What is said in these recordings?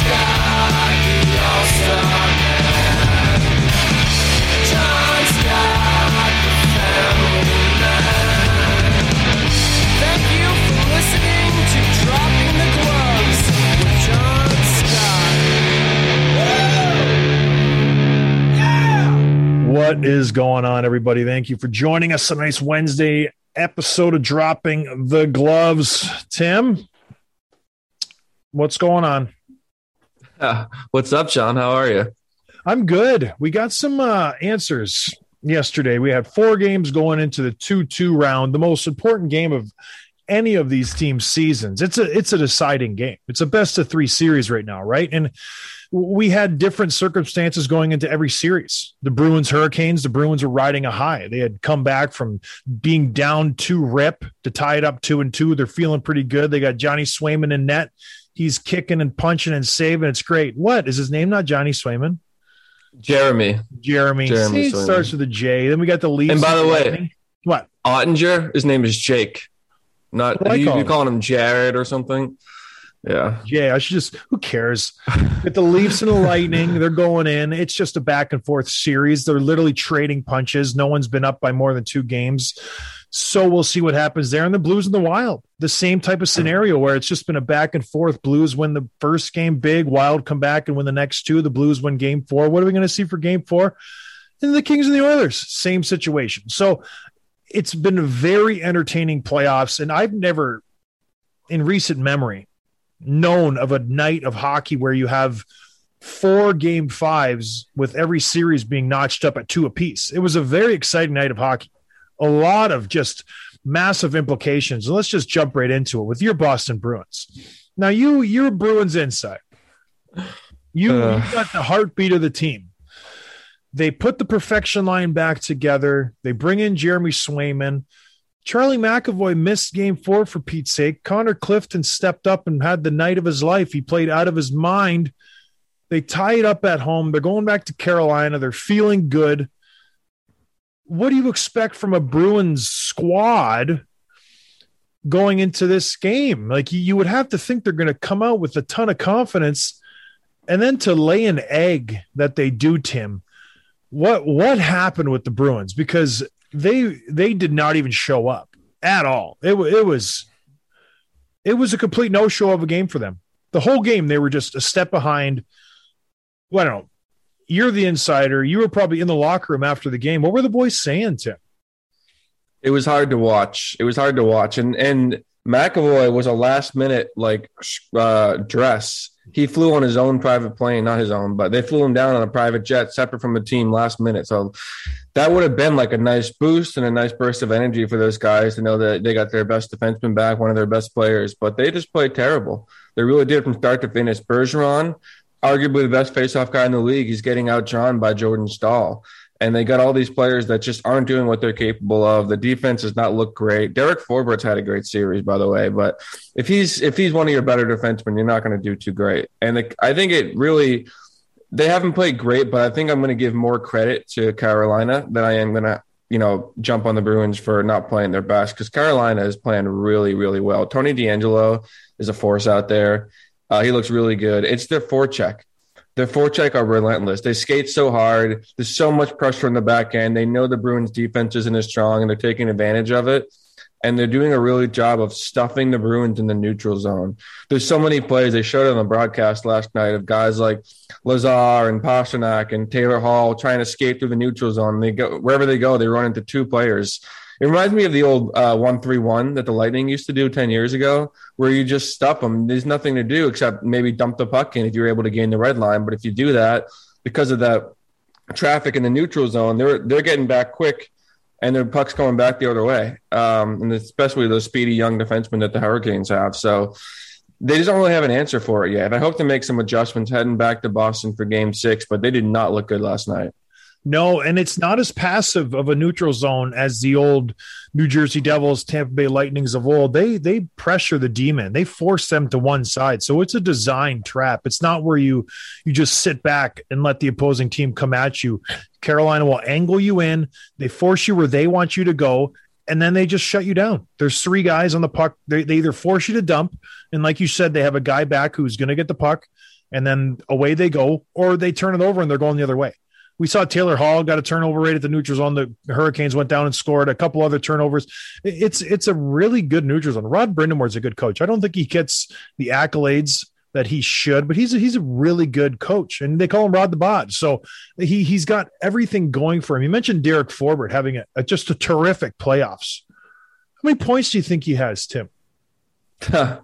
Scott, the All-Star Man. John Scott, the family man. Thank you for listening to Drop in the Gloves with John Scott. Yeah! What is going on, everybody? Thank you for joining us on a nice Wednesday episode of Dropping the Gloves. Tim, what's going on? What's up, John? How are you? I'm good. We got some answers yesterday. We had four games going into the 2-2 round, the most important game of any of these teams' seasons. It's a deciding game. It's a best of three series right now, right? And we had different circumstances going into every series. The Bruins, Hurricanes, the Bruins were riding a high. They had come back from being down 2-0 to tie it up 2-2. They're feeling pretty good. They got Johnny Swayman in net. He's kicking and punching and saving. It's great. What is his name? Not Johnny Swayman. Jeremy. See, it starts with a J. Then we got the Leafs. And by the way, what? Ottinger, his name is Jake. Not you calling him Jared or something. Yeah, I should just, who cares? With the Leafs and the Lightning, they're going in. It's just a back and forth series. They're literally trading punches. No one's been up by more than two games. So we'll see what happens there. And the Blues and the Wild, the same type of scenario where it's just been a back and forth. Blues win the first game big, Wild come back and win the next two. The Blues win game four. What are we going to see for game four? And the Kings and the Oilers, same situation. So it's been a very entertaining playoffs. And I've never, in recent memory, known of a night of hockey where you have four game fives with every series being notched up at two apiece. It was a very exciting night of hockey. A lot of just massive implications. Let's just jump right into it with your Boston Bruins. Now you're Bruins inside. You got the heartbeat of the team. They put the perfection line back together. They bring in Jeremy Swayman. Charlie McAvoy missed game four for Pete's sake. Connor Clifton stepped up and had the night of his life. He played out of his mind. They tie it up at home. They're going back to Carolina. They're feeling good. What do you expect from a Bruins squad going into this game? Like, you would have to think they're going to come out with a ton of confidence, and then to lay an egg that they do, Tim. What happened with the Bruins? Because they did not even show up at all. It was a complete no-show of a game for them. The whole game, they were just a step behind. Well, I don't know. You're the insider. You were probably in the locker room after the game. What were the boys saying, Tim? It was hard to watch. And McAvoy was a last-minute, dress. He flew on his own private plane, not his own, but they flew him down on a private jet separate from the team last minute. So that would have been like a nice boost and a nice burst of energy for those guys to know that they got their best defenseman back, one of their best players, but they just played terrible. They really did from start to finish. Bergeron, arguably the best faceoff guy in the league, he's getting outdrawn by Jordan Staal. And they got all these players that just aren't doing what they're capable of. The defense does not look great. Derek Forbort's had a great series, by the way, but if he's one of your better defensemen, you're not going to do too great. And I think it really – they haven't played great, but I think I'm going to give more credit to Carolina than I am going to, jump on the Bruins for not playing their best, because Carolina is playing really, really well. Tony D'Angelo is a force out there. He looks really good. It's their forecheck. Their forecheck are relentless. They skate so hard. There's so much pressure on the back end. They know the Bruins defense isn't as strong, and they're taking advantage of it. and they're doing a really good job of stuffing the Bruins in the neutral zone. There's so many plays. They showed it on the broadcast last night of guys like Lazar and Pasternak and Taylor Hall trying to skate through the neutral zone. They go wherever they go, they run into two players. It reminds me of the old 1-3-1 that the Lightning used to do 10 years ago, where you just stuff them. There's nothing to do except maybe dump the puck in if you're able to gain the red line. But if you do that, because of that traffic in the neutral zone, they're getting back quick, and their puck's going back the other way, and especially those speedy young defensemen that the Hurricanes have. So they just don't really have an answer for it yet. I hope to make some adjustments heading back to Boston for Game 6, but they did not look good last night. No, and it's not as passive of a neutral zone as the old New Jersey Devils, Tampa Bay Lightnings of old. They pressure the demon. They force them to one side. So it's a design trap. It's not where you just sit back and let the opposing team come at you. Carolina will angle you in. They force you where they want you to go, and then they just shut you down. There's three guys on the puck. They either force you to dump, and like you said, they have a guy back who's going to get the puck, and then away they go, or they turn it over and they're going the other way. We saw Taylor Hall got a turnover rate at the neutral zone. The Hurricanes went down and scored a couple other turnovers. It's a really good neutral zone. Rod Brindamore's a good coach. I don't think he gets the accolades that he should, but he's a really good coach, and they call him Rod the Bod. So he's got everything going for him. You mentioned Derek Forbort having just a terrific playoffs. How many points do you think he has, Tim? None.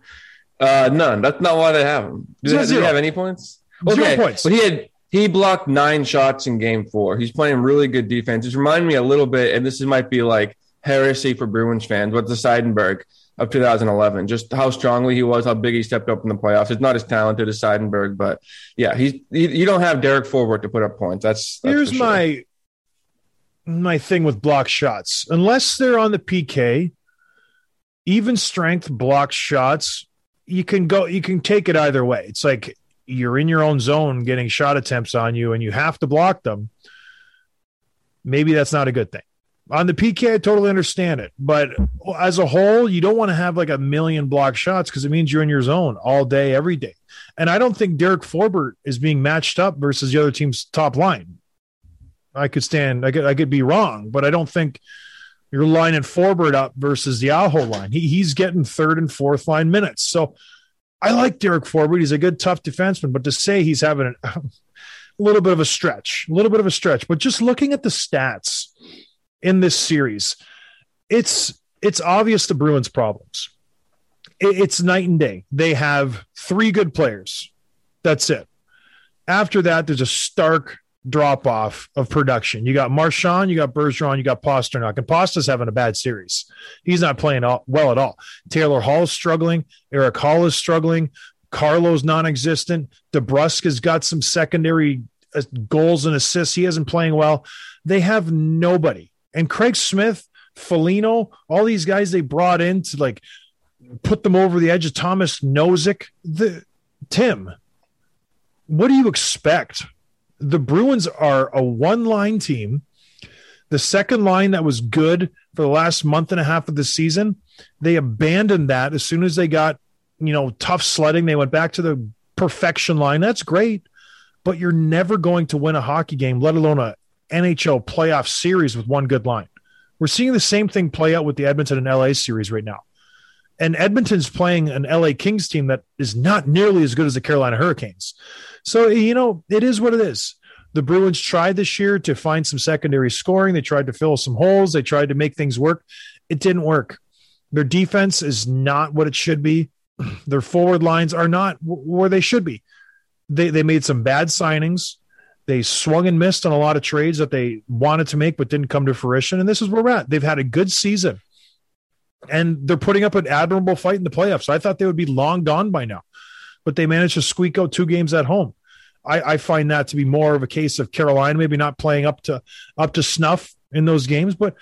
That's not why they have him. Does he have any points? Okay. 0 points. But He blocked 9 shots in Game 4. He's playing really good defense. It's reminding me a little bit, and this might be like heresy for Bruins fans, but the Seidenberg of 2011, just how strongly he was, how big he stepped up in the playoffs. It's not as talented as Seidenberg, but yeah, you don't have Derek Forbort to put up points. That's here's sure. my thing with block shots. Unless they're on the PK, even strength block shots, you can take it either way. It's like, you're in your own zone getting shot attempts on you and you have to block them. Maybe that's not a good thing. On the PK, I totally understand it. But as a whole, you don't want to have like 1 million block shots because it means you're in your zone all day, every day. And I don't think Derek Forbort is being matched up versus the other team's top line. I could be wrong, but I don't think you're lining Forbort up versus the Aho line. He's getting third and fourth line minutes. So I like Derek Forbort. He's a good, tough defenseman, but to say he's having a little bit of a stretch, but just looking at the stats in this series, it's obvious the Bruins' problems. It's night and day. They have 3 good players. That's it. After that, there's a stark drop-off of production. You got Marchand, you got Bergeron, you got Pasternak, and Pasta's having a bad series. He's not playing well at all. Taylor Hall's struggling. Eric Hall is struggling. Carlo's non-existent. DeBrusk has got some secondary goals and assists. He isn't playing well. They have nobody. And Craig Smith, Foligno, all these guys they brought in to like put them over the edge of Thomas Nozick. Tim, what do you expect? The Bruins are a one-line team. The second line that was good for the last month and a half of the season, they abandoned that as soon as they got, tough sledding. They went back to the perfection line. That's great, but you're never going to win a hockey game, let alone a NHL playoff series with one good line. We're seeing the same thing play out with the Edmonton and LA series right now. And Edmonton's playing an LA Kings team that is not nearly as good as the Carolina Hurricanes. So, it is what it is. The Bruins tried this year to find some secondary scoring. They tried to fill some holes. They tried to make things work. It didn't work. Their defense is not what it should be. Their forward lines are not where they should be. They made some bad signings. They swung and missed on a lot of trades that they wanted to make but didn't come to fruition. And this is where we're at. They've had a good season. And they're putting up an admirable fight in the playoffs. I thought they would be long gone by now, but they managed to squeak out 2 games at home. I find that to be more of a case of Carolina maybe not playing up to snuff in those games, but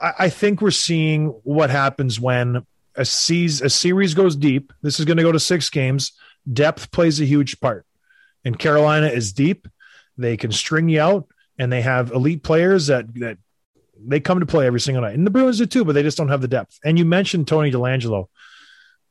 I think we're seeing what happens when a series goes deep. This is going to go to 6 games. Depth plays a huge part, and Carolina is deep. They can string you out, and they have elite players that they come to play every single night. And the Bruins do too, but they just don't have the depth. And you mentioned Tony D'Angelo.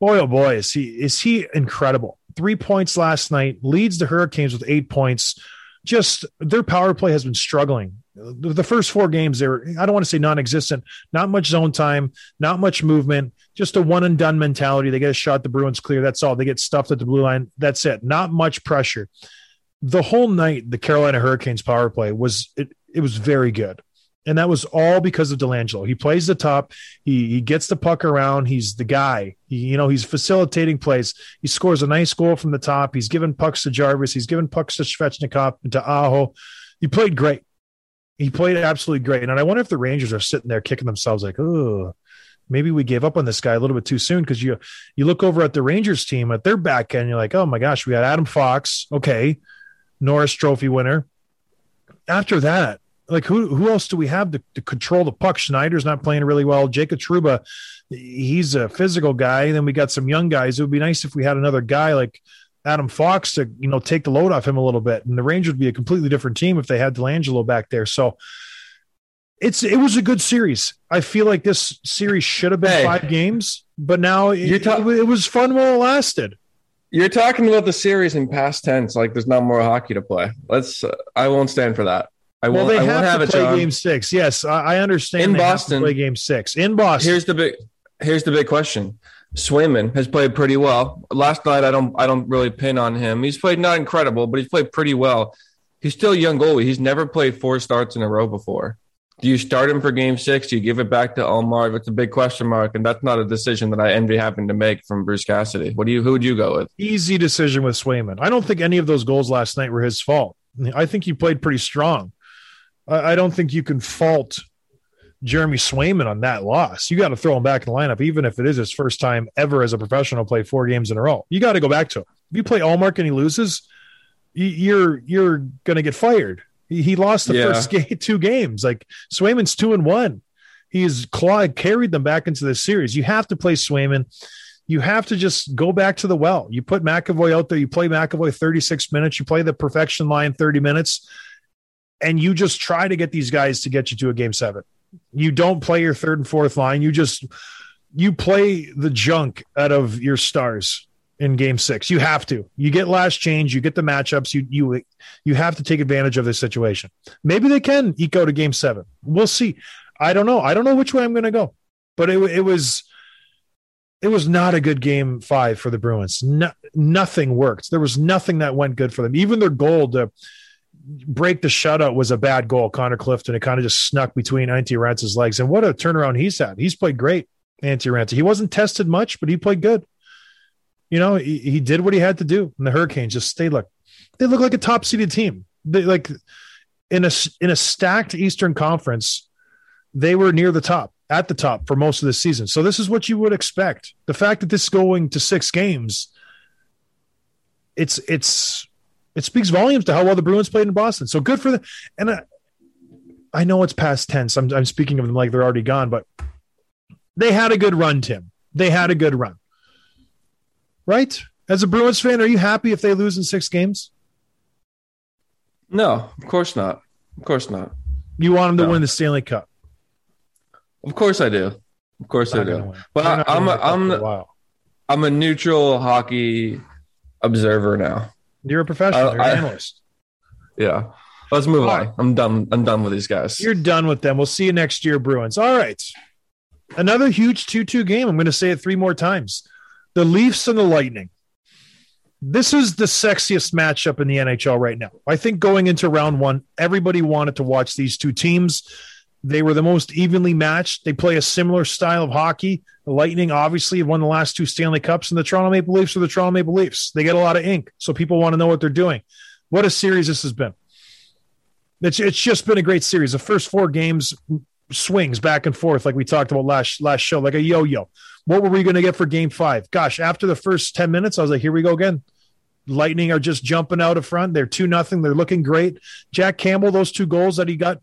Boy, oh boy, is he incredible. 3 points last night, leads the Hurricanes with 8 points. Just their power play has been struggling The first four games, they were, I don't want to say non-existent, not much zone time, not much movement, just a one-and-done mentality. They get a shot, the Bruins clear, that's all. They get stuffed at the blue line, that's it. Not much pressure. The whole night, the Carolina Hurricanes power play was it was very good. And that was all because of D'Angelo. He plays the top. He gets the puck around. He's the guy. He's facilitating plays. He scores a nice goal from the top. He's given pucks to Jarvis. He's given pucks to Svechnikov and to Aho. He played great. He played absolutely great. And I wonder if the Rangers are sitting there kicking themselves like, oh, maybe we gave up on this guy a little bit too soon, because you look over at the Rangers team at their back end, you're like, oh, my gosh, we got Adam Fox. Okay, Norris Trophy winner. After that, like who else do we have to control the puck? Schneider's not playing really well. Jacob Trouba, he's a physical guy. And then we got some young guys. It would be nice if we had another guy like Adam Fox to, take the load off him a little bit. And the Rangers would be a completely different team if they had D'Angelo back there. So it was a good series. I feel like this series should have been 5 games, but now it was fun while it lasted. You're talking about the series in past tense, like there's not more hockey to play. I won't stand for that. They have to play Game 6. Yes, I understand. In Boston, play Game 6 in Boston. Here's the big question. Swayman has played pretty well. Last night, I don't really pin on him. He's played not incredible, but he's played pretty well. He's still a young goalie. He's never played 4 starts in a row before. Do you start him for Game 6? Do you give it back to Omar? That's a big question mark, and that's not a decision that I envy having to make from Bruce Cassidy. Who would you go with? Easy decision with Swayman. I don't think any of those goals last night were his fault. I think he played pretty strong. I don't think you can fault Jeremy Swayman on that loss. You got to throw him back in the lineup, even if it is his first time ever as a professional play 4 games in a row. You got to go back to him. If you play Allmark and he loses, you're going to get fired. He lost the first 2 games. Like Swayman's 2-1. He's carried them back into this series. You have to play Swayman. You have to just go back to the well. You put McAvoy out there. You play McAvoy 36 minutes. You play the perfection line 30 minutes. And you just try to get these guys to get you to a Game 7. You don't play your third and fourth line. You play the junk out of your stars in Game 6. You have to. You get last change. You get the matchups. You have to take advantage of this situation. Maybe they can eke out to Game 7. We'll see. I don't know. I don't know which way I'm going to go. But it was not a good Game 5 for the Bruins. No, nothing worked. There was nothing that went good for them. Even their goal to break the shutout was a bad goal. Connor Clifton, it kind of just snuck between Antti Ranta's legs. And what a turnaround he's had. He's played great, Antti Ranta. He wasn't tested much, but he played good. He did what he had to do. And the Hurricanes just they look like a top-seeded team. They, like in a stacked Eastern Conference, they were near the top, at the top for most of the season. So this is what you would expect. The fact that this is going to 6 games, it speaks volumes to how well the Bruins played in Boston. So good for them. And I know it's past tense. I'm speaking of them like they're already gone, but they had a good run, Tim. They had a good run. Right? As a Bruins fan, are you happy if they lose in 6 games? No, of course not. Of course not. You want them to win the Stanley Cup? Of course I do. Of course I do. But I'm a neutral hockey observer now. You're a professional. You're an analyst. Yeah. Let's move on. I'm done with these guys. You're done with them. We'll see you next year, Bruins. All right. Another huge 2-2 game. I'm going to say it 3 more times. The Leafs and the Lightning. This is the sexiest matchup in the NHL right now. I think going into round 1, everybody wanted to watch these 2 teams. They were the most evenly matched. They play a similar style of hockey. The Lightning obviously won the last 2 Stanley Cups, and the Toronto Maple Leafs are the Toronto Maple Leafs. They get a lot of ink, so people want to know what they're doing. What a series this has been. It's just been a great series. The first 4 games swings back and forth like we talked about last show, like a yo-yo. What were we going to get for Game 5? Gosh, after the first 10 minutes, I was like, here we go again. Lightning are just jumping out of front. They're 2-0. They're looking great. Jack Campbell, those 2 goals that he got,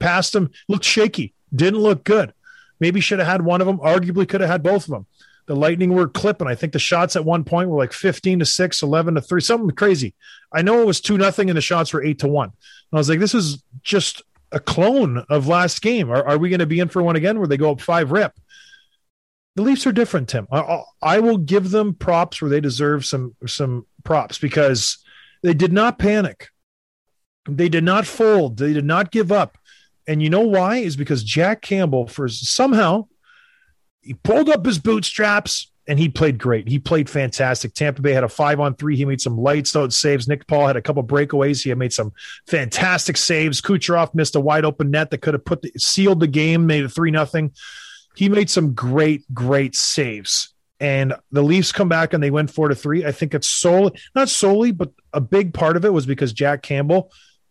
past him, looked shaky, didn't look good. Maybe should have had one of them, arguably could have had both of them. The Lightning were clipping. I think the shots at one point were like 15-6, 11-3, something crazy. I know it was 2-0 and the shots were 8-1. And I was like, this is just a clone of last game. Are we going to be in for one again where they go up 5 rip? The Leafs are different, Tim. I will give them props where they deserve some props because they did not panic. They did not fold. They did not give up. And you know why? Is because Jack Campbell, somehow he pulled up his bootstraps and he played great. He played fantastic. Tampa Bay had a 5-on-3. He made some lights out saves. Nick Paul had a couple breakaways. He had made some fantastic saves. Kucherov missed a wide open net that could have sealed the game, made it 3-0. He made some great, great saves. And the Leafs come back and they win 4-3. I think it's not solely, but a big part of it was because Jack Campbell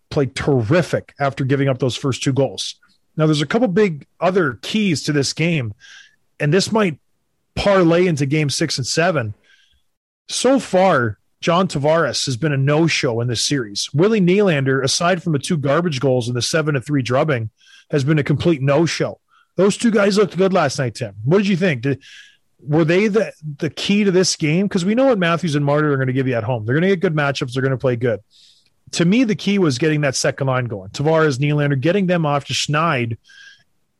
played terrific after giving up those first two goals. Now, there's a couple big other keys to this game, and this might parlay into game 6 and 7. So far, John Tavares has been a no-show in this series. Willie Nylander, aside from the two garbage goals and the 7-3 drubbing, has been a complete no-show. Those two guys looked good last night, Tim. What did you think? Were they the key to this game? Because we know what Matthews and Marner are going to give you at home. They're going to get good matchups. They're going to play good. To me, the key was getting that second line going. Tavares, Nylander, getting them off to Schneid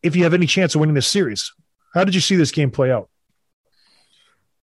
if you have any chance of winning this series. How did you see this game play out?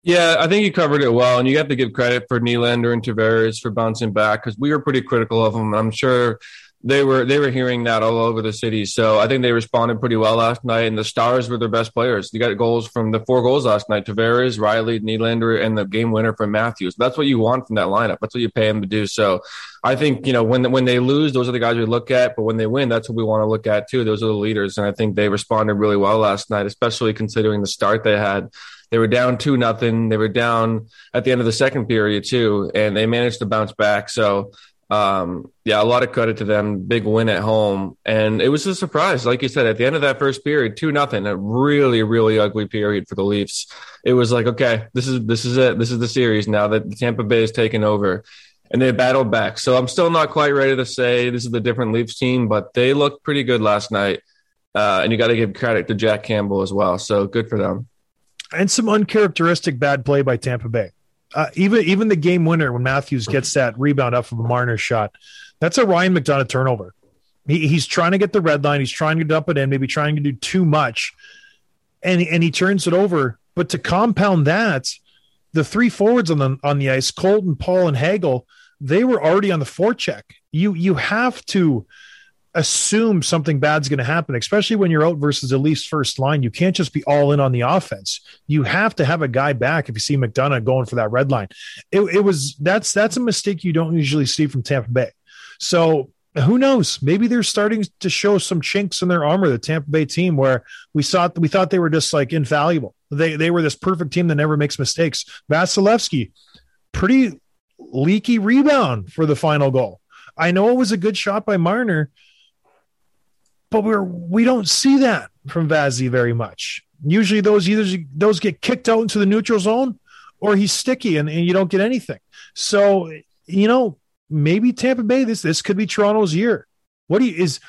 Yeah, I think you covered it well, and you have to give credit for Nylander and Tavares for bouncing back because we were pretty critical of them. I'm sure they were hearing that all over the city. So I think they responded pretty well last night, and the Stars were their best players. You got goals from the 4 goals last night, Tavares, Riley, Nylander, and the game winner from Matthews. That's what you want from that lineup. That's what you pay them to do. So I think, you know, when they lose, those are the guys we look at. But when they win, that's what we want to look at too. Those are the leaders. And I think they responded really well last night, especially considering the start they had. They were down 2-0. They were down at the end of the second period too, and they managed to bounce back. So, yeah, a lot of credit to them. Big win at home. And it was a surprise. Like you said, at the end of that first period, 2-0, a really, really ugly period for the Leafs. It was like, okay, this is it. This is the series now that Tampa Bay has taken over. And they battled back. So I'm still not quite ready to say this is the different Leafs team, but they looked pretty good last night. And you got to give credit to Jack Campbell as well. So good for them. And some uncharacteristic bad play by Tampa Bay. Even the game winner, when Matthews gets that rebound up from a Marner shot, that's a Ryan McDonagh turnover. He's trying to get the red line. He's trying to dump it in, maybe trying to do too much. And he turns it over. But to compound that, the 3 forwards on the ice, Colton, Paul, and Hagel, they were already on the forecheck. You have to assume something bad's going to happen, especially when you're out versus the Leafs first line. You can't just be all in on the offense. You have to have a guy back if you see McDonagh going for that red line. That's a mistake you don't usually see from Tampa Bay. So who knows? Maybe they're starting to show some chinks in their armor, the Tampa Bay team, where we thought they were just like infallible. They were this perfect team that never makes mistakes. Vasilevsky, pretty leaky rebound for the final goal. I know it was a good shot by Marner, but we don't see that from Vazzy very much. Usually those either those get kicked out into the neutral zone or he's sticky and you don't get anything. So, you know, maybe Tampa Bay, this could be Toronto's year. Is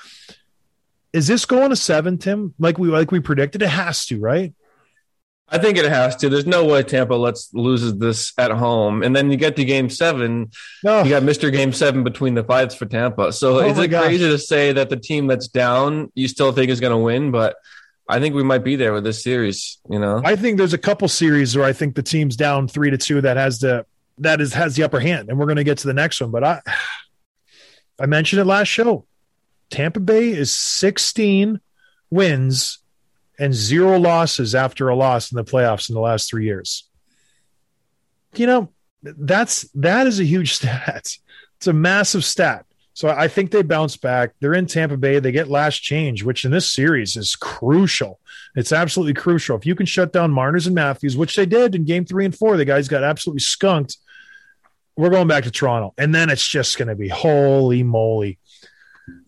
this going to 7, Tim? Like we predicted, it has to, right? I think it has to. There's no way Tampa loses this at home. And then you get to game 7. No. You got Mr. Game 7 between the fights for Tampa. So it's crazy to say that the team that's down, you still think is going to win. But I think we might be there with this series. You know, I think there's a couple series where I think the team's down 3-2 that has the upper hand. And we're going to get to the next one. But I mentioned it last show. Tampa Bay is 16 wins and 0 losses after a loss in the playoffs in the last 3 years. You know, that is a huge stat. It's a massive stat. So I think they bounce back. They're in Tampa Bay. They get last change, which in this series is crucial. It's absolutely crucial. If you can shut down Marner and Matthews, which they did in game 3 and 4, the guys got absolutely skunked. We're going back to Toronto. And then it's just going to be holy moly.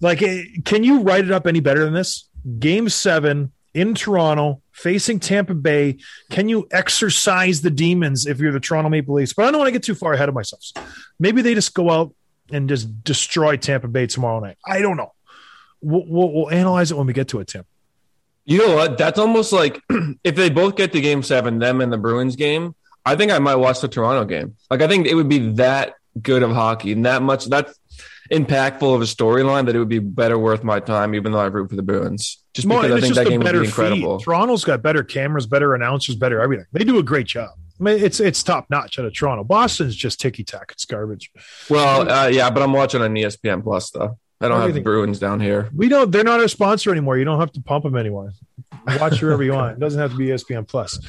Like, can you write it up any better than this? Game 7 in Toronto, facing Tampa Bay. Can you exorcise the demons if you're the Toronto Maple Leafs? But I don't want to get too far ahead of myself. Maybe they just go out and just destroy Tampa Bay tomorrow night. I don't know. We'll analyze it when we get to it, Tim. You know what? That's almost like if they both get to game 7, them and the Bruins game, I think I might watch the Toronto game. Like, I think it would be that good of hockey and that's impactful of a storyline that it would be better worth my time, even though I root for the Bruins. Just because I think that game would be incredible. Feed. Toronto's got better cameras, better announcers, better everything. They do a great job. I mean, it's top notch out of Toronto. Boston's just ticky tack. It's garbage. Well, yeah, but I'm watching on ESPN Plus though. I don't have the Bruins down here. We don't. They're not our sponsor anymore. You don't have to pump them anymore. Watch whoever you want. It doesn't have to be ESPN Plus.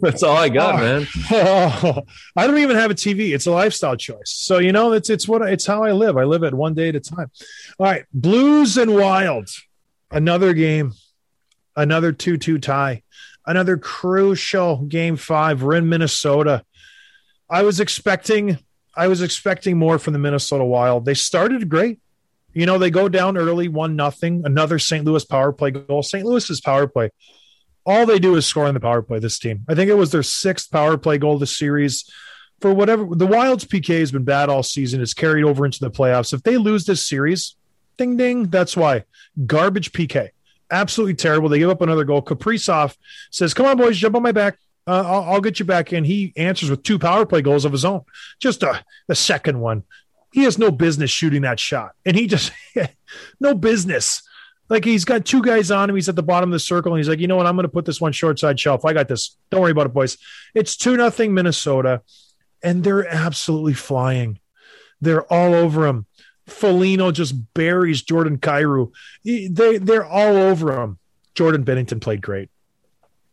That's all I got, man. I don't even have a TV. It's a lifestyle choice. So, you know, it's how I live. I live it one day at a time. All right. Blues and Wild. Another game. Another 2-2 tie. Another crucial game five. We're in Minnesota. I was expecting more from the Minnesota Wild. They started great. You know, they go down early, 1-0. Another St. Louis power play goal. St. Louis's power play. All they do is score on the power play, this team. I think it was their 6th power play goal of the series. For whatever, the Wild's PK has been bad all season. It's carried over into the playoffs. If they lose this series, ding, ding, that's why. Garbage PK. Absolutely terrible. They give up another goal. Kaprizov says, come on, boys, jump on my back. I'll get you back in. He answers with 2 power play goals of his own. Just the second one. He has no business shooting that shot. And he just – no business. Like, he's got 2 guys on him. He's at the bottom of the circle, and he's like, you know what? I'm going to put this one short side shelf. I got this. Don't worry about it, boys. It's 2-0 Minnesota, and they're absolutely flying. They're all over him. Foligno just buries Jordan Kyrou. They're all over him. Jordan Binnington played great.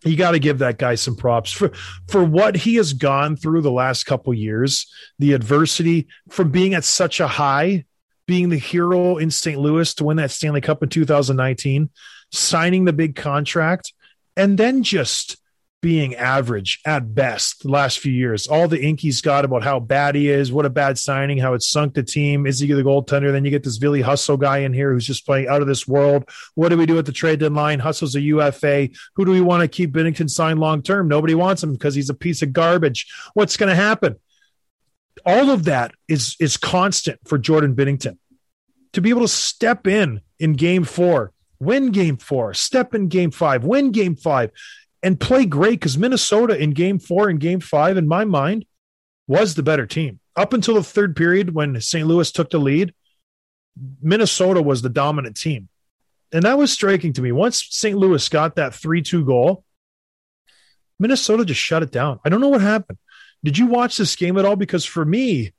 You got to give that guy some props for what he has gone through the last couple years, the adversity from being at such a high, being the hero in St. Louis to win that Stanley Cup in 2019, signing the big contract, and then just being average at best the last few years. All the ink he's got about how bad he is, what a bad signing, how it sunk the team. Is he the goaltender? Then you get this Ville Husso guy in here who's just playing out of this world. What do we do at the trade deadline? Husso's a UFA. Who do we want to keep Binnington signed long-term? Nobody wants him because he's a piece of garbage. What's going to happen? All of that is constant for Jordan Binnington. To be able to step in game 4, win game 4, step in game 5, win game 5, and play great, because Minnesota in game 4 and game 5, in my mind, was the better team. Up until the third period when St. Louis took the lead, Minnesota was the dominant team. And that was striking to me. Once St. Louis got that 3-2 goal, Minnesota just shut it down. I don't know what happened. Did you watch this game at all? Because for me,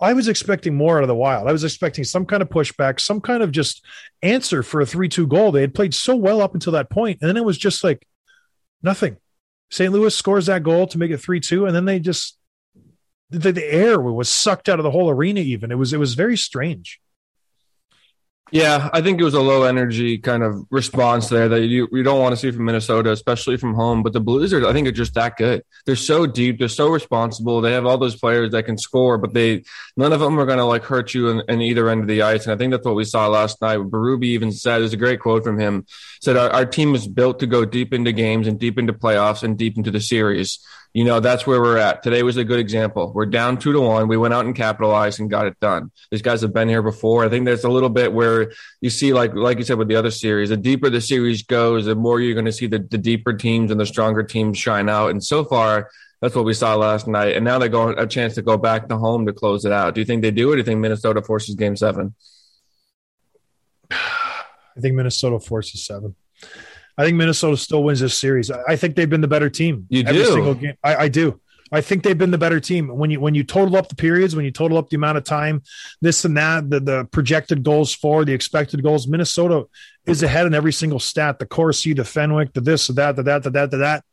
I was expecting more out of the Wild. I was expecting some kind of pushback, some kind of just answer for a 3-2 goal. They had played so well up until that point, and then it was just like nothing. St. Louis scores that goal to make it 3-2, and then they just the air was sucked out of the whole arena even. It was very strange. Yeah, I think it was a low-energy kind of response there that you don't want to see from Minnesota, especially from home. But the Blues, I think, are just that good. They're so deep. They're so responsible. They have all those players that can score, but none of them are going to, like, hurt you in either end of the ice. And I think that's what we saw last night. Berube even said, there's a great quote from him, said, our team is built to go deep into games and deep into playoffs and deep into the series. You know, that's where we're at. Today was a good example. We're down 2-1. We went out and capitalized and got it done. These guys have been here before. I think there's a little bit where you see, like you said, with the other series, the deeper the series goes, the more you're going to see the deeper teams and the stronger teams shine out. And so far, that's what we saw last night. And now they're going a chance to go back to home to close it out. Do you think they do, or do you think Minnesota forces game 7? I think Minnesota forces 7. I think Minnesota still wins this series. I think they've been the better team. You do? Every single game. I do. I think they've been the better team. When you total up the periods, when you total up the amount of time, this and that, the projected goals for, the expected goals, Minnesota is ahead in every single stat. The Corsi, the Fenwick, the this, the that.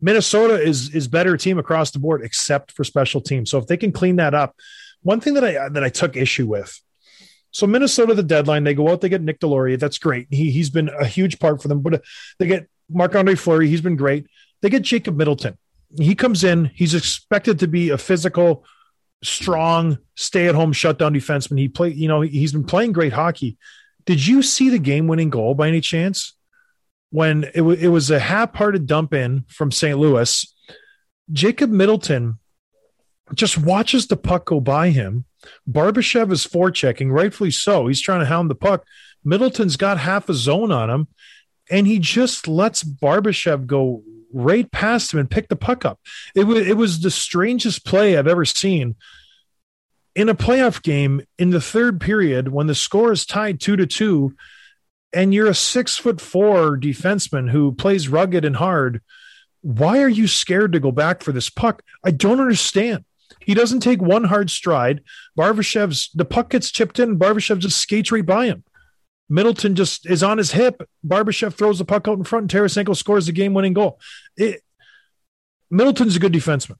Minnesota is better team across the board except for special teams. So if they can clean that up, one thing that I took issue with. So Minnesota, the deadline, they go out, they get Nick DeLaurier. That's great. He's been a huge part for them. But they get Marc-Andre Fleury. He's been great. They get Jacob Middleton. He comes in. He's expected to be a physical, strong, stay-at-home shutdown defenseman. He's been playing great hockey. Did you see the game-winning goal by any chance? When it was a half-hearted dump in from St. Louis, Jacob Middleton just watches the puck go by him. Barbashev is forechecking, rightfully so. He's trying to hound the puck. Middleton's got half a zone on him, and he just lets Barbashev go right past him and pick the puck up. It was the strangest play I've ever seen. In a playoff game, in the third period, when the score is tied 2-2, and you're a 6'4" defenseman who plays rugged and hard, why are you scared to go back for this puck? I don't understand. He doesn't take one hard stride. The puck gets chipped in. Barbashev just skates right by him. Middleton just is on his hip. Barbashev throws the puck out in front, and Tarasenko scores the game-winning goal. Middleton's a good defenseman.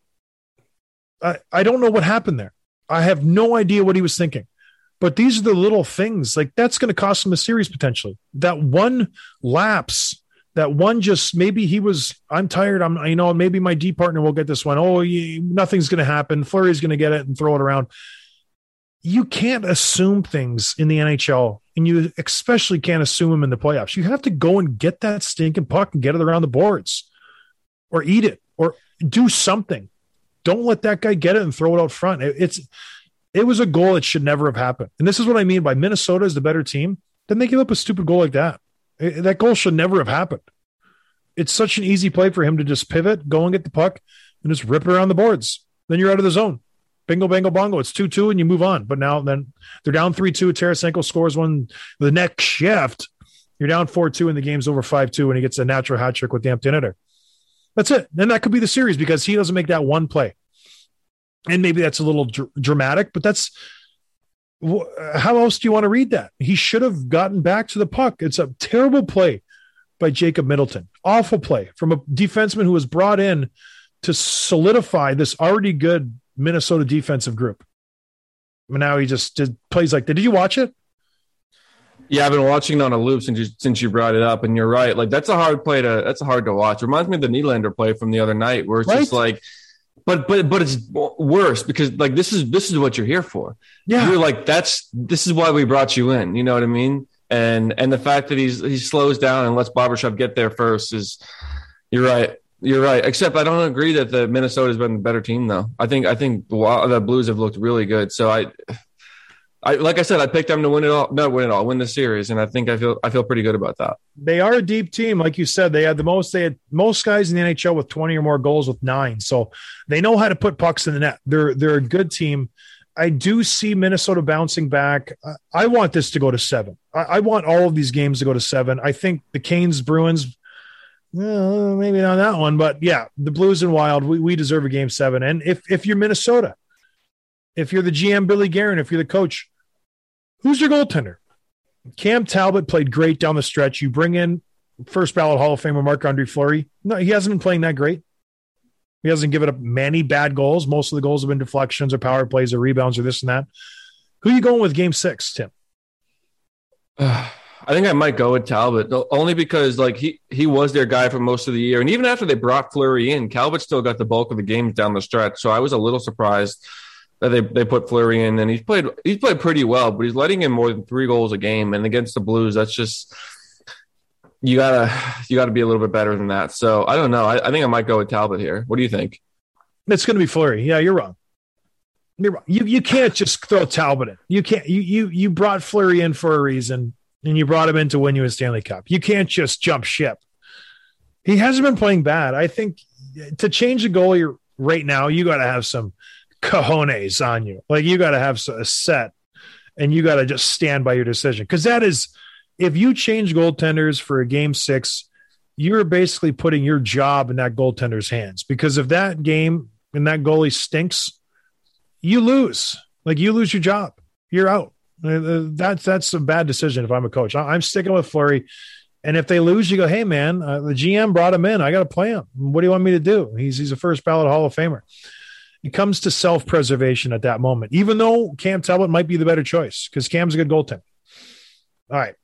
I don't know what happened there. I have no idea what he was thinking. But these are the little things. Like, that's going to cost him a series potentially. That one lapse, that one just maybe he was, I'm tired, maybe my D partner will get this one. Nothing's going to happen. Fleury's going to get it and throw it around. You can't assume things in the NHL, and you especially can't assume them in the playoffs. You have to go and get that stinking puck and get it around the boards or eat it or do something. Don't let that guy get it and throw it out front. It was a goal that should never have happened. And this is what I mean by Minnesota is the better team. Then they give up a stupid goal like that. That goal should never have happened. It's such an easy play for him to just pivot, go and get the puck, and just rip it around the boards. Then you're out of the zone. Bingo, bango, bongo. It's 2-2, and you move on. But now then they're down 3-2. Tarasenko scores one the next shift. You're down 4-2, and the game's over 5-2, and he gets a natural hat trick with the empty netter. That's it. And that could be the series because he doesn't make that one play. And maybe that's a little dramatic, but that's how else do you want to read that? He should have gotten back to the puck. It's a terrible play by Jacob Middleton. Awful play from a defenseman who was brought in to solidify this already good Minnesota defensive group. And now he just plays like that. Did you watch it? Yeah, I've been watching it on a loop since you brought it up, and you're right. Like, that's a hard play to watch. Reminds me of the Nylander play from the other night, where it's right? Just like, but it's worse because like this is what you're here for. Yeah, you're like this is why we brought you in. You know what I mean? And the fact that he slows down and lets Barbashev get there first is, you're right. You're right. Except I don't agree that the Minnesota's been the better team though. I think the Blues have looked really good. So I like I said, I picked them to win the series, and I think I feel pretty good about that. They are a deep team, like you said. They had most guys in the NHL with 20 or more goals with 9, so they know how to put pucks in the net. They're a good team. I do see Minnesota bouncing back. I want this to go to 7. I want all of these games to go to 7. I think the Canes, Bruins, maybe not that one, but yeah, the Blues and Wild, we deserve a game 7. And if you're Minnesota, if you're the GM Billy Guerin, if you're the coach, who's your goaltender? Cam Talbot played great down the stretch. You bring in first ballot Hall of Famer Marc-Andre Fleury. No, he hasn't been playing that great. He hasn't given up many bad goals. Most of the goals have been deflections or power plays or rebounds or this and that. Who are you going with game 6, Tim? I think I might go with Talbot, only because like he was their guy for most of the year. And even after they brought Fleury in, Talbot still got the bulk of the games down the stretch. So I was a little surprised that they put Fleury in, and he's played pretty well, but he's letting in more than 3 goals a game, and against the Blues, that's just you gotta be a little bit better than that. So I don't know. I think I might go with Talbot here. What do you think? It's gonna be Fleury. Yeah, you're wrong. You can't just throw Talbot in. You can't. You brought Fleury in for a reason, and you brought him in to win you a Stanley Cup. You can't just jump ship. He hasn't been playing bad. I think to change the goalie right now, you gotta have some cojones on you. Like, you got to have a set, and you got to just stand by your decision, because that is, if you change goaltenders for a game 6, you're basically putting your job in that goaltender's hands, because if that game and that goalie stinks, you lose. Like, you lose your job, you're out. That's a bad decision. If I'm a coach, I'm sticking with Fleury, and if they lose, you go, hey man, the GM brought him in, I got to play him. What do you want me to do? He's a first ballot Hall of Famer. It comes to self-preservation at that moment, even though Cam Talbot might be the better choice because Cam's a good goaltender. All right,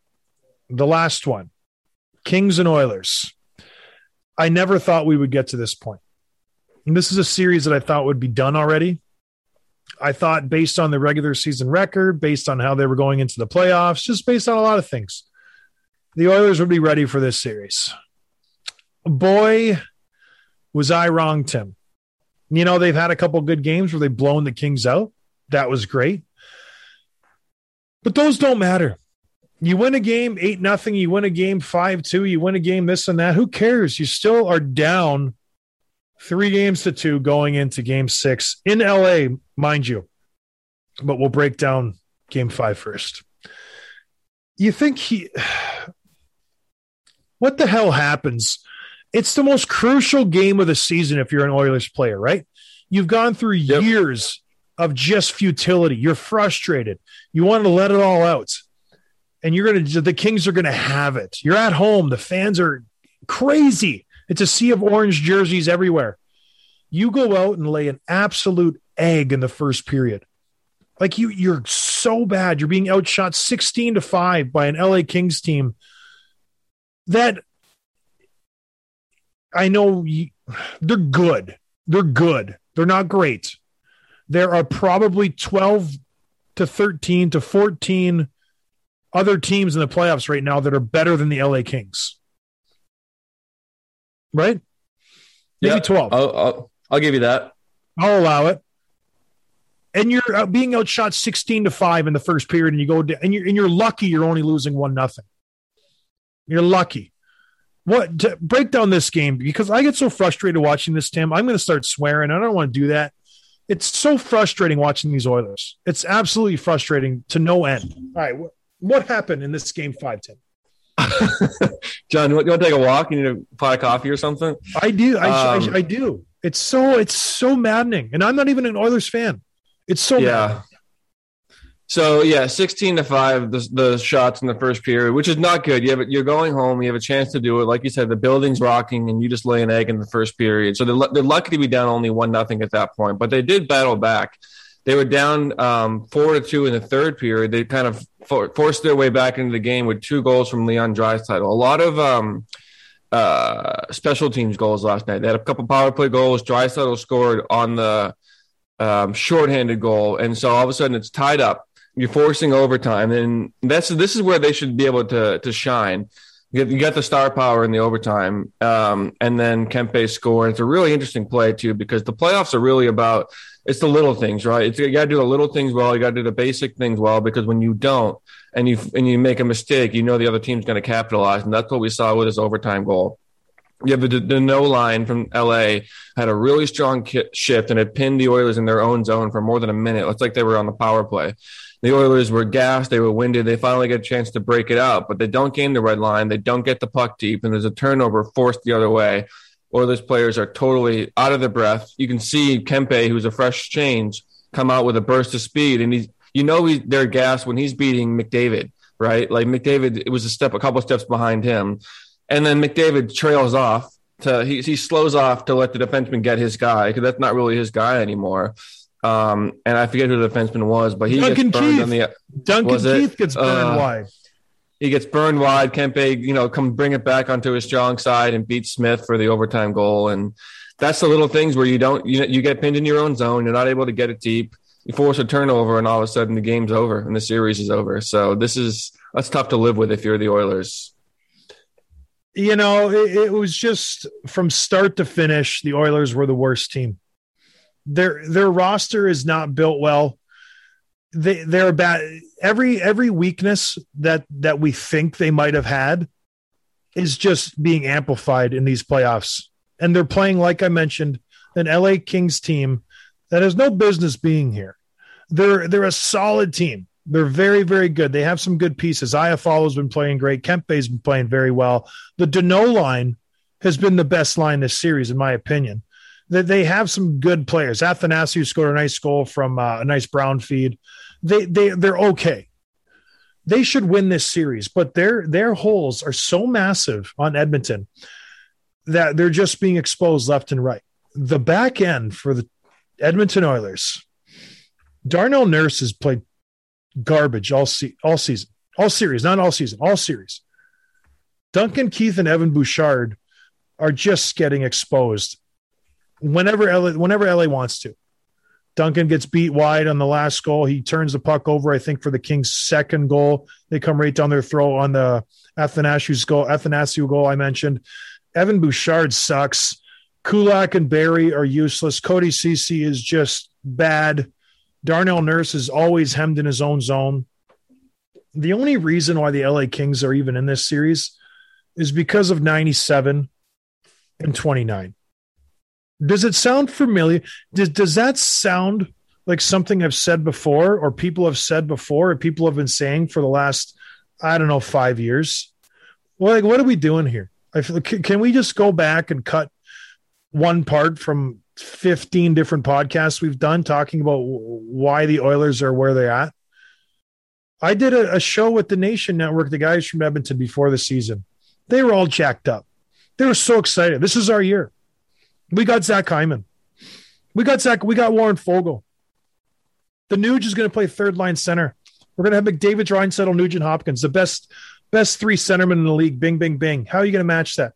the last one, Kings and Oilers. I never thought we would get to this point. And this is a series that I thought would be done already. I thought based on the regular season record, based on how they were going into the playoffs, just based on a lot of things, the Oilers would be ready for this series. Boy, was I wrong, Tim. You know, they've had a couple good games where they've blown the Kings out. That was great. But those don't matter. You win a game 8-0. You win a game 5-2. You win a game this and that. Who cares? You still are down 3-2 going into game 6 in LA, mind you. But we'll break down game 5 first. You think what the hell happens? It's the most crucial game of the season if you're an Oilers player, right? You've gone through years of just futility. You're frustrated. You wanted to let it all out. And you're going to, the Kings are going to have it. You're at home. The fans are crazy. It's a sea of orange jerseys everywhere. You go out and lay an absolute egg in the first period. Like you're so bad. You're being outshot 16-5 by an LA Kings team that I know they're good. They're good. They're not great. There are probably 12 to 13 to 14 other teams in the playoffs right now that are better than the LA Kings. Right? Maybe 12. I'll give you that. I'll allow it. And you're being outshot 16-5 in the first period, and you go down, and you're lucky you're only losing 1-0. You're lucky. What to break down this game, because I get so frustrated watching this, Tim. I'm going to start swearing. I don't want to do that. It's so frustrating watching these Oilers. It's absolutely frustrating to no end. All right, what happened in this game 5, Tim? John, you want to take a walk? You need a pot of coffee or something? I do. I do. It's so maddening, and I'm not even an Oilers fan. It's so bad. So, 16-5, the shots in the first period, which is not good. You're going home. You have a chance to do it. Like you said, the building's rocking, and you just lay an egg in the first period. So they're lucky to be down only 1-0 at that point. But they did battle back. They were down 4-2 in the third period. They kind of forced their way back into the game with 2 goals from Leon Draisaitl. A lot of special teams goals last night. They had a couple power play goals. Draisaitl scored on the shorthanded goal, and so all of a sudden it's tied up. You're forcing overtime, and this is where they should be able to shine. You got the star power in the overtime, and then Kempe scored. It's a really interesting play too, because the playoffs are really about it's the little things, right? You got to do the little things well. You got to do the basic things well, because when you don't and you make a mistake, you know the other team's going to capitalize, and that's what we saw with this overtime goal. Yeah, the no line from L.A. had a really strong shift and had pinned the Oilers in their own zone for more than a minute. It's like they were on the power play. The Oilers were gassed. They were winded. They finally get a chance to break it out, but they don't gain the red line. They don't get the puck deep, and there's a turnover forced the other way. Oilers players are totally out of their breath. You can see Kempe, who's a fresh change, come out with a burst of speed, and they're gassed when he's beating McDavid, right? Like McDavid, it was a couple steps behind him. And then McDavid trails off. He slows off to let the defenseman get his guy, because that's not really his guy anymore. And I forget who the defenseman was, but Duncan Keith gets burned wide. He gets burned wide. Kempe, come bring it back onto his strong side and beat Smith for the overtime goal. And that's the little things where you get pinned in your own zone. You're not able to get it deep. You force a turnover, and all of a sudden the game's over and the series is over. So that's tough to live with if you're the Oilers. It was just from start to finish, the Oilers were the worst team. Their roster is not built well. They're bad. Every weakness that we think they might have had is just being amplified in these playoffs. And they're playing, like I mentioned, an LA Kings team that has no business being here. They're a solid team. They're very, very good. They have some good pieces. Iafalo's been playing great. Kempe's been playing very well. The Deneau line has been the best line this series, in my opinion. They have some good players. Athanasiou scored a nice goal from a nice brown feed. They're okay. They should win this series, but their holes are so massive on Edmonton that they're just being exposed left and right. The back end for the Edmonton Oilers, Darnell Nurse has played garbage all series. Duncan Keith and Evan Bouchard are just getting exposed whenever LA wants to. Duncan gets beat wide on the last goal. He turns the puck over, I think, for the Kings' second goal. They come right down their throat on the Athanasiou goal I mentioned. Evan Bouchard sucks. Kulak and Barry are useless. Cody Ceci is just bad. Darnell Nurse is always hemmed in his own zone. The only reason why the LA Kings are even in this series is because of 97 and 29. Does it sound familiar? Does that sound like something I've said before, or people have said before, or people have been saying for the last, 5 years? Well, like, what are we doing here? Can we just go back and cut one part from 15 different podcasts we've done talking about why the Oilers are where they're at. I did a show with the Nation Network, the guys from Edmonton, before the season. They were all jacked up. They were so excited. This is our year. We got Zach Hyman. We got Warren Fogle. The Nuge is going to play third line center. We're going to have McDavid, Draisaitl, Nugent Hopkins, the best three centermen in the league. Bing, bing, bing. How are you going to match that?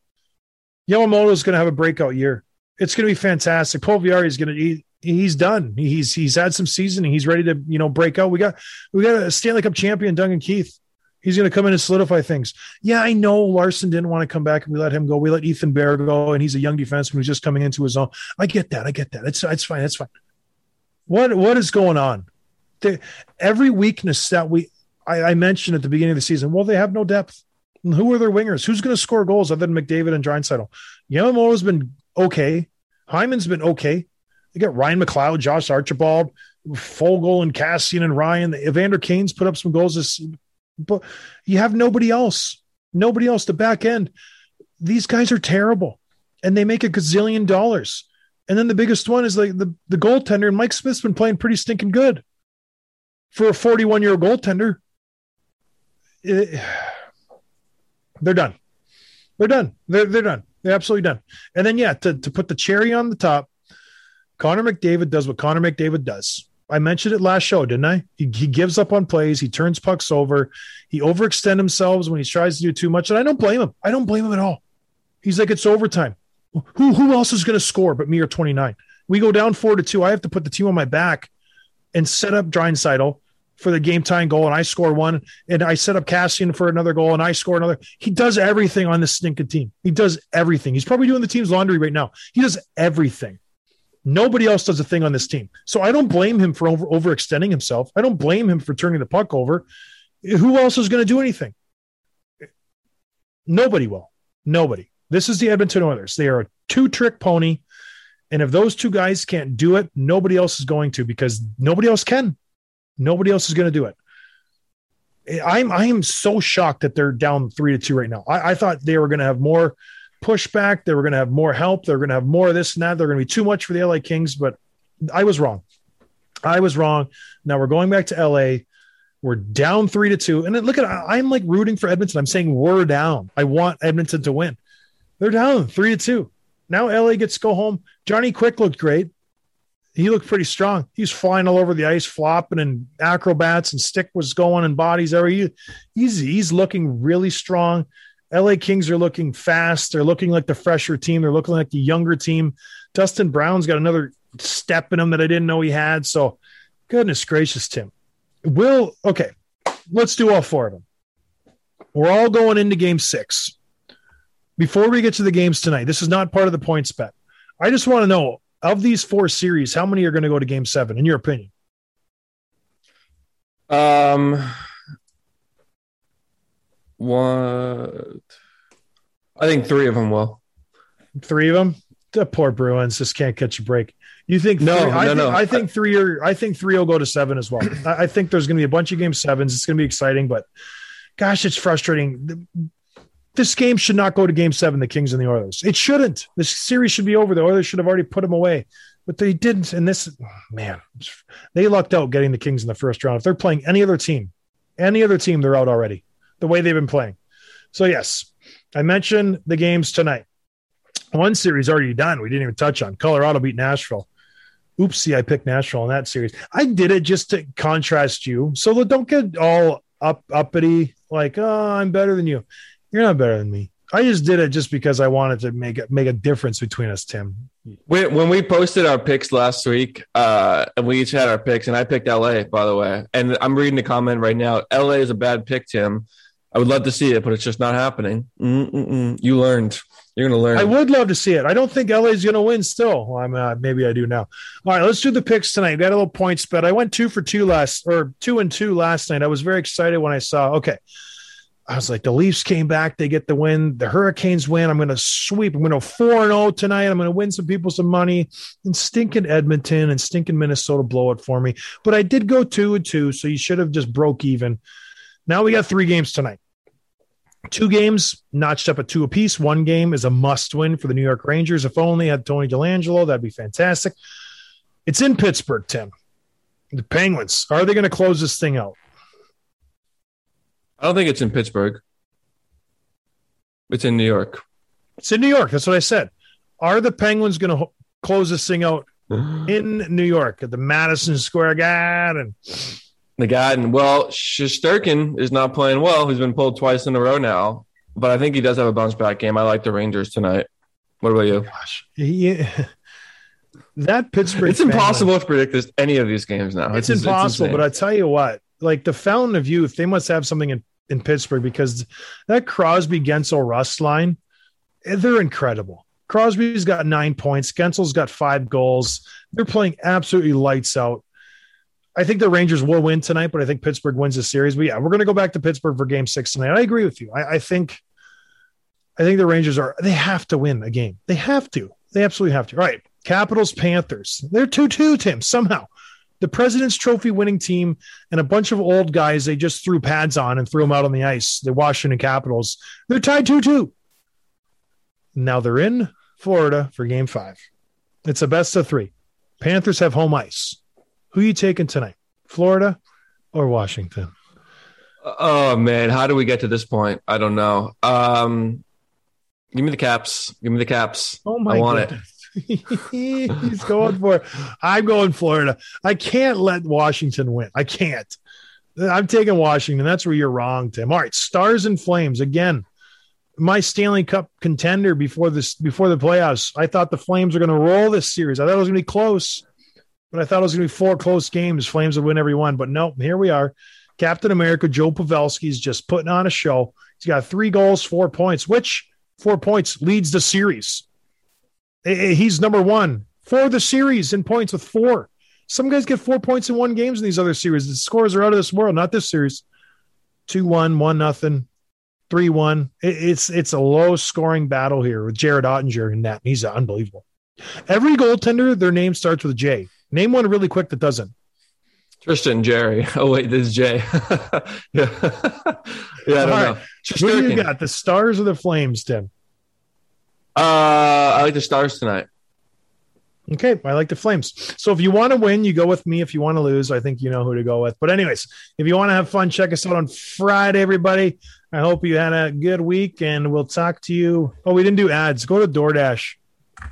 Yamamoto is going to have a breakout year. It's going to be fantastic. Polviari is going to he's done. He's had some seasoning. He's ready to, you know, break out. We got a Stanley Cup champion, Duncan Keith. He's going to come in and solidify things. Yeah, I know Larson didn't want to come back, and we let him go. We let Ethan Bear go, and he's a young defenseman who's just coming into his own. I get that. It's fine. That's fine. What is going on? Every weakness that I mentioned at the beginning of the season, well, they have no depth. And who are their wingers? Who's going to score goals other than McDavid and Draisaitl? Yamamoto's been okay. Hyman's been okay. They got Ryan McLeod, Josh Archibald, Fogle and Cassian and Ryan. Evander Kane's put up some goals this. But you have nobody else, the back end. These guys are terrible and they make $1 gazillion. And then the biggest one is like the goaltender, and Mike Smith's been playing pretty stinking good for a 41-year-old goaltender. They're done. They're done. They're absolutely done. And then, yeah, to put the cherry on the top, Connor McDavid does what Connor McDavid does. I mentioned it last show, didn't I? He gives up on plays. He turns pucks over. He overextends himself when he tries to do too much. And I don't blame him. I don't blame him at all. He's like, it's overtime. Who else is going to score but me or 29? We go down 4-2. I have to put the team on my back and set up Draisaitl for the game-tying goal, and I score one. And I set up Cassian for another goal, and I score another. He does everything on this stinking team. He does everything. He's probably doing the team's laundry right now. He does everything. Nobody else does a thing on this team. So I don't blame him for overextending himself. I don't blame him for turning the puck over. Who else is going to do anything? Nobody will. Nobody. This is the Edmonton Oilers. They are a two-trick pony. And if those two guys can't do it, nobody else is going to, because nobody else can. Nobody else is going to do it. I am so shocked that they're down 3-2 right now. I thought they were going to have more pushback. They were going to have more help. They're going to have more of this and that. They're going to be too much for the LA Kings, but I was wrong. Now we're going back to LA. We're down 3-2. And then look at, I'm like rooting for Edmonton. I'm saying we're down. I want Edmonton to win. They're down 3-2. Now LA gets to go home. Johnny Quick looked great. He looked pretty strong. He's flying all over the ice, flopping and acrobats, and stick was going and bodies everywhere. He's looking really strong. LA Kings are looking fast. They're looking like the fresher team. They're looking like the younger team. Dustin Brown's got another step in him that I didn't know he had. So, goodness gracious, Tim. Okay, let's do all four of them. We're all going into Game 6. Before we get to the games tonight, this is not part of the points bet. I just want to know, of these four series, how many are going to go to Game 7, in your opinion? One, I think three of them will. Three of them? The poor Bruins just can't catch a break. You think? No. I think three will go to 7 as well. I think there's going to be a bunch of Game 7s. It's going to be exciting, but gosh, it's frustrating. This game should not go to Game 7, the Kings and the Oilers. It shouldn't. This series should be over. The Oilers should have already put them away, but they didn't. And they lucked out getting the Kings in the first round. If they're playing any other team, they're out already, the way they've been playing. So, yes, I mentioned the games tonight. One series already done. We didn't even touch on. Colorado beat Nashville. Oopsie, I picked Nashville in that series. I did it just to contrast you. So don't get all uppity like, oh, I'm better than you. You're not better than me. I just did it just because I wanted to make a difference between us, Tim. When we posted our picks last week, and we each had our picks, and I picked LA, by the way. And I'm reading a comment right now. LA is a bad pick, Tim. I would love to see it, but it's just not happening. You learned. You're going to learn. I would love to see it. I don't think LA is going to win still. Well, maybe I do now. All right, let's do the picks tonight. We got a little points bet. I went 2 and 2 last night. I was very excited when I saw, okay, I was like, the Leafs came back. They get the win. The Hurricanes win. I'm going to sweep. I'm going to 4-0 tonight. I'm going to win some people some money. And stinking Edmonton and stinking Minnesota blow it for me. But I did go 2 and 2, so you should have just broke even. Now we got 3 games tonight. Two games notched up at 2 apiece. One game is a must-win for the New York Rangers. If only had Tony D'Angelo, that'd be fantastic. It's in Pittsburgh, Tim. The Penguins, are they going to close this thing out? I don't think it's in Pittsburgh. It's in New York. It's in New York. That's what I said. Are the Penguins going to close this thing out in New York at the Madison Square Garden? The Garden. Well, Shesterkin is not playing well. He's been pulled twice in a row now, but I think he does have a bounce back game. I like the Rangers tonight. What about you? Gosh, yeah. That Pittsburgh. It's impossible to predict this, any of these games now. It's impossible. But I tell you what, like the Fountain of Youth, they must have something in Pittsburgh, because that Crosby, Gensel, Rust line, they're incredible. Crosby's got 9 points. Gensel's got 5 goals. They're playing absolutely lights out. I think the Rangers will win tonight, but I think Pittsburgh wins the series. But yeah, we're going to go back to Pittsburgh for game 6 tonight. I agree with you. I think the Rangers they have to win a game. They have to. They absolutely have to. All right. Capitals, Panthers. They're 2-2, Tim, somehow. The President's Trophy winning team and a bunch of old guys, they just threw pads on and threw them out on the ice. The Washington Capitals. They're tied 2-2. Now they're in Florida for game 5. It's a best of 3. Panthers have home ice. Who are you taking tonight, Florida or Washington? Oh, man, how do we get to this point? I don't know. Give me the Caps. Give me the Caps. Oh, my goodness. He's going for it. I'm going Florida. I can't let Washington win. I can't. I'm taking Washington. That's where you're wrong, Tim. All right, Stars and Flames. Again, my Stanley Cup contender before the playoffs. I thought the Flames were going to roll this series. I thought it was going to be close. But I thought it was going to be 4 close games. Flames would win every one. But no, here we are. Captain America, Joe Pavelski, is just putting on a show. He's got 3 goals, 4 points, which 4 points leads the series. He's number one for the series in points with 4. Some guys get 4 points in one game in these other series. The scores are out of this world, not this series. 2-1, 1-0, 3-1. It's a low-scoring battle here with Jared Ottinger in that. He's unbelievable. Every goaltender, their name starts with a J. Name one really quick that doesn't. Tristan, Jerry. Oh, wait, this is Jay. Yeah, I don't know. Who do you got, the Stars or the Flames, Tim? I like the Stars tonight. Okay, I like the Flames. So if you want to win, you go with me. If you want to lose, I think you know who to go with. But anyways, if you want to have fun, check us out on Friday, everybody. I hope you had a good week, and we'll talk to you. Oh, we didn't do ads. Go to DoorDash.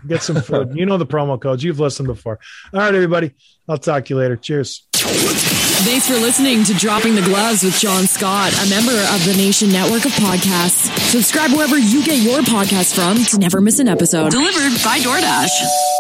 Get some food. You know the promo codes. You've listened before. All right, everybody. I'll talk to you later. Cheers. Thanks for listening to Dropping the Gloves with John Scott, a member of the Nation Network of podcasts. Subscribe wherever you get your podcasts from to never miss an episode. Delivered by DoorDash.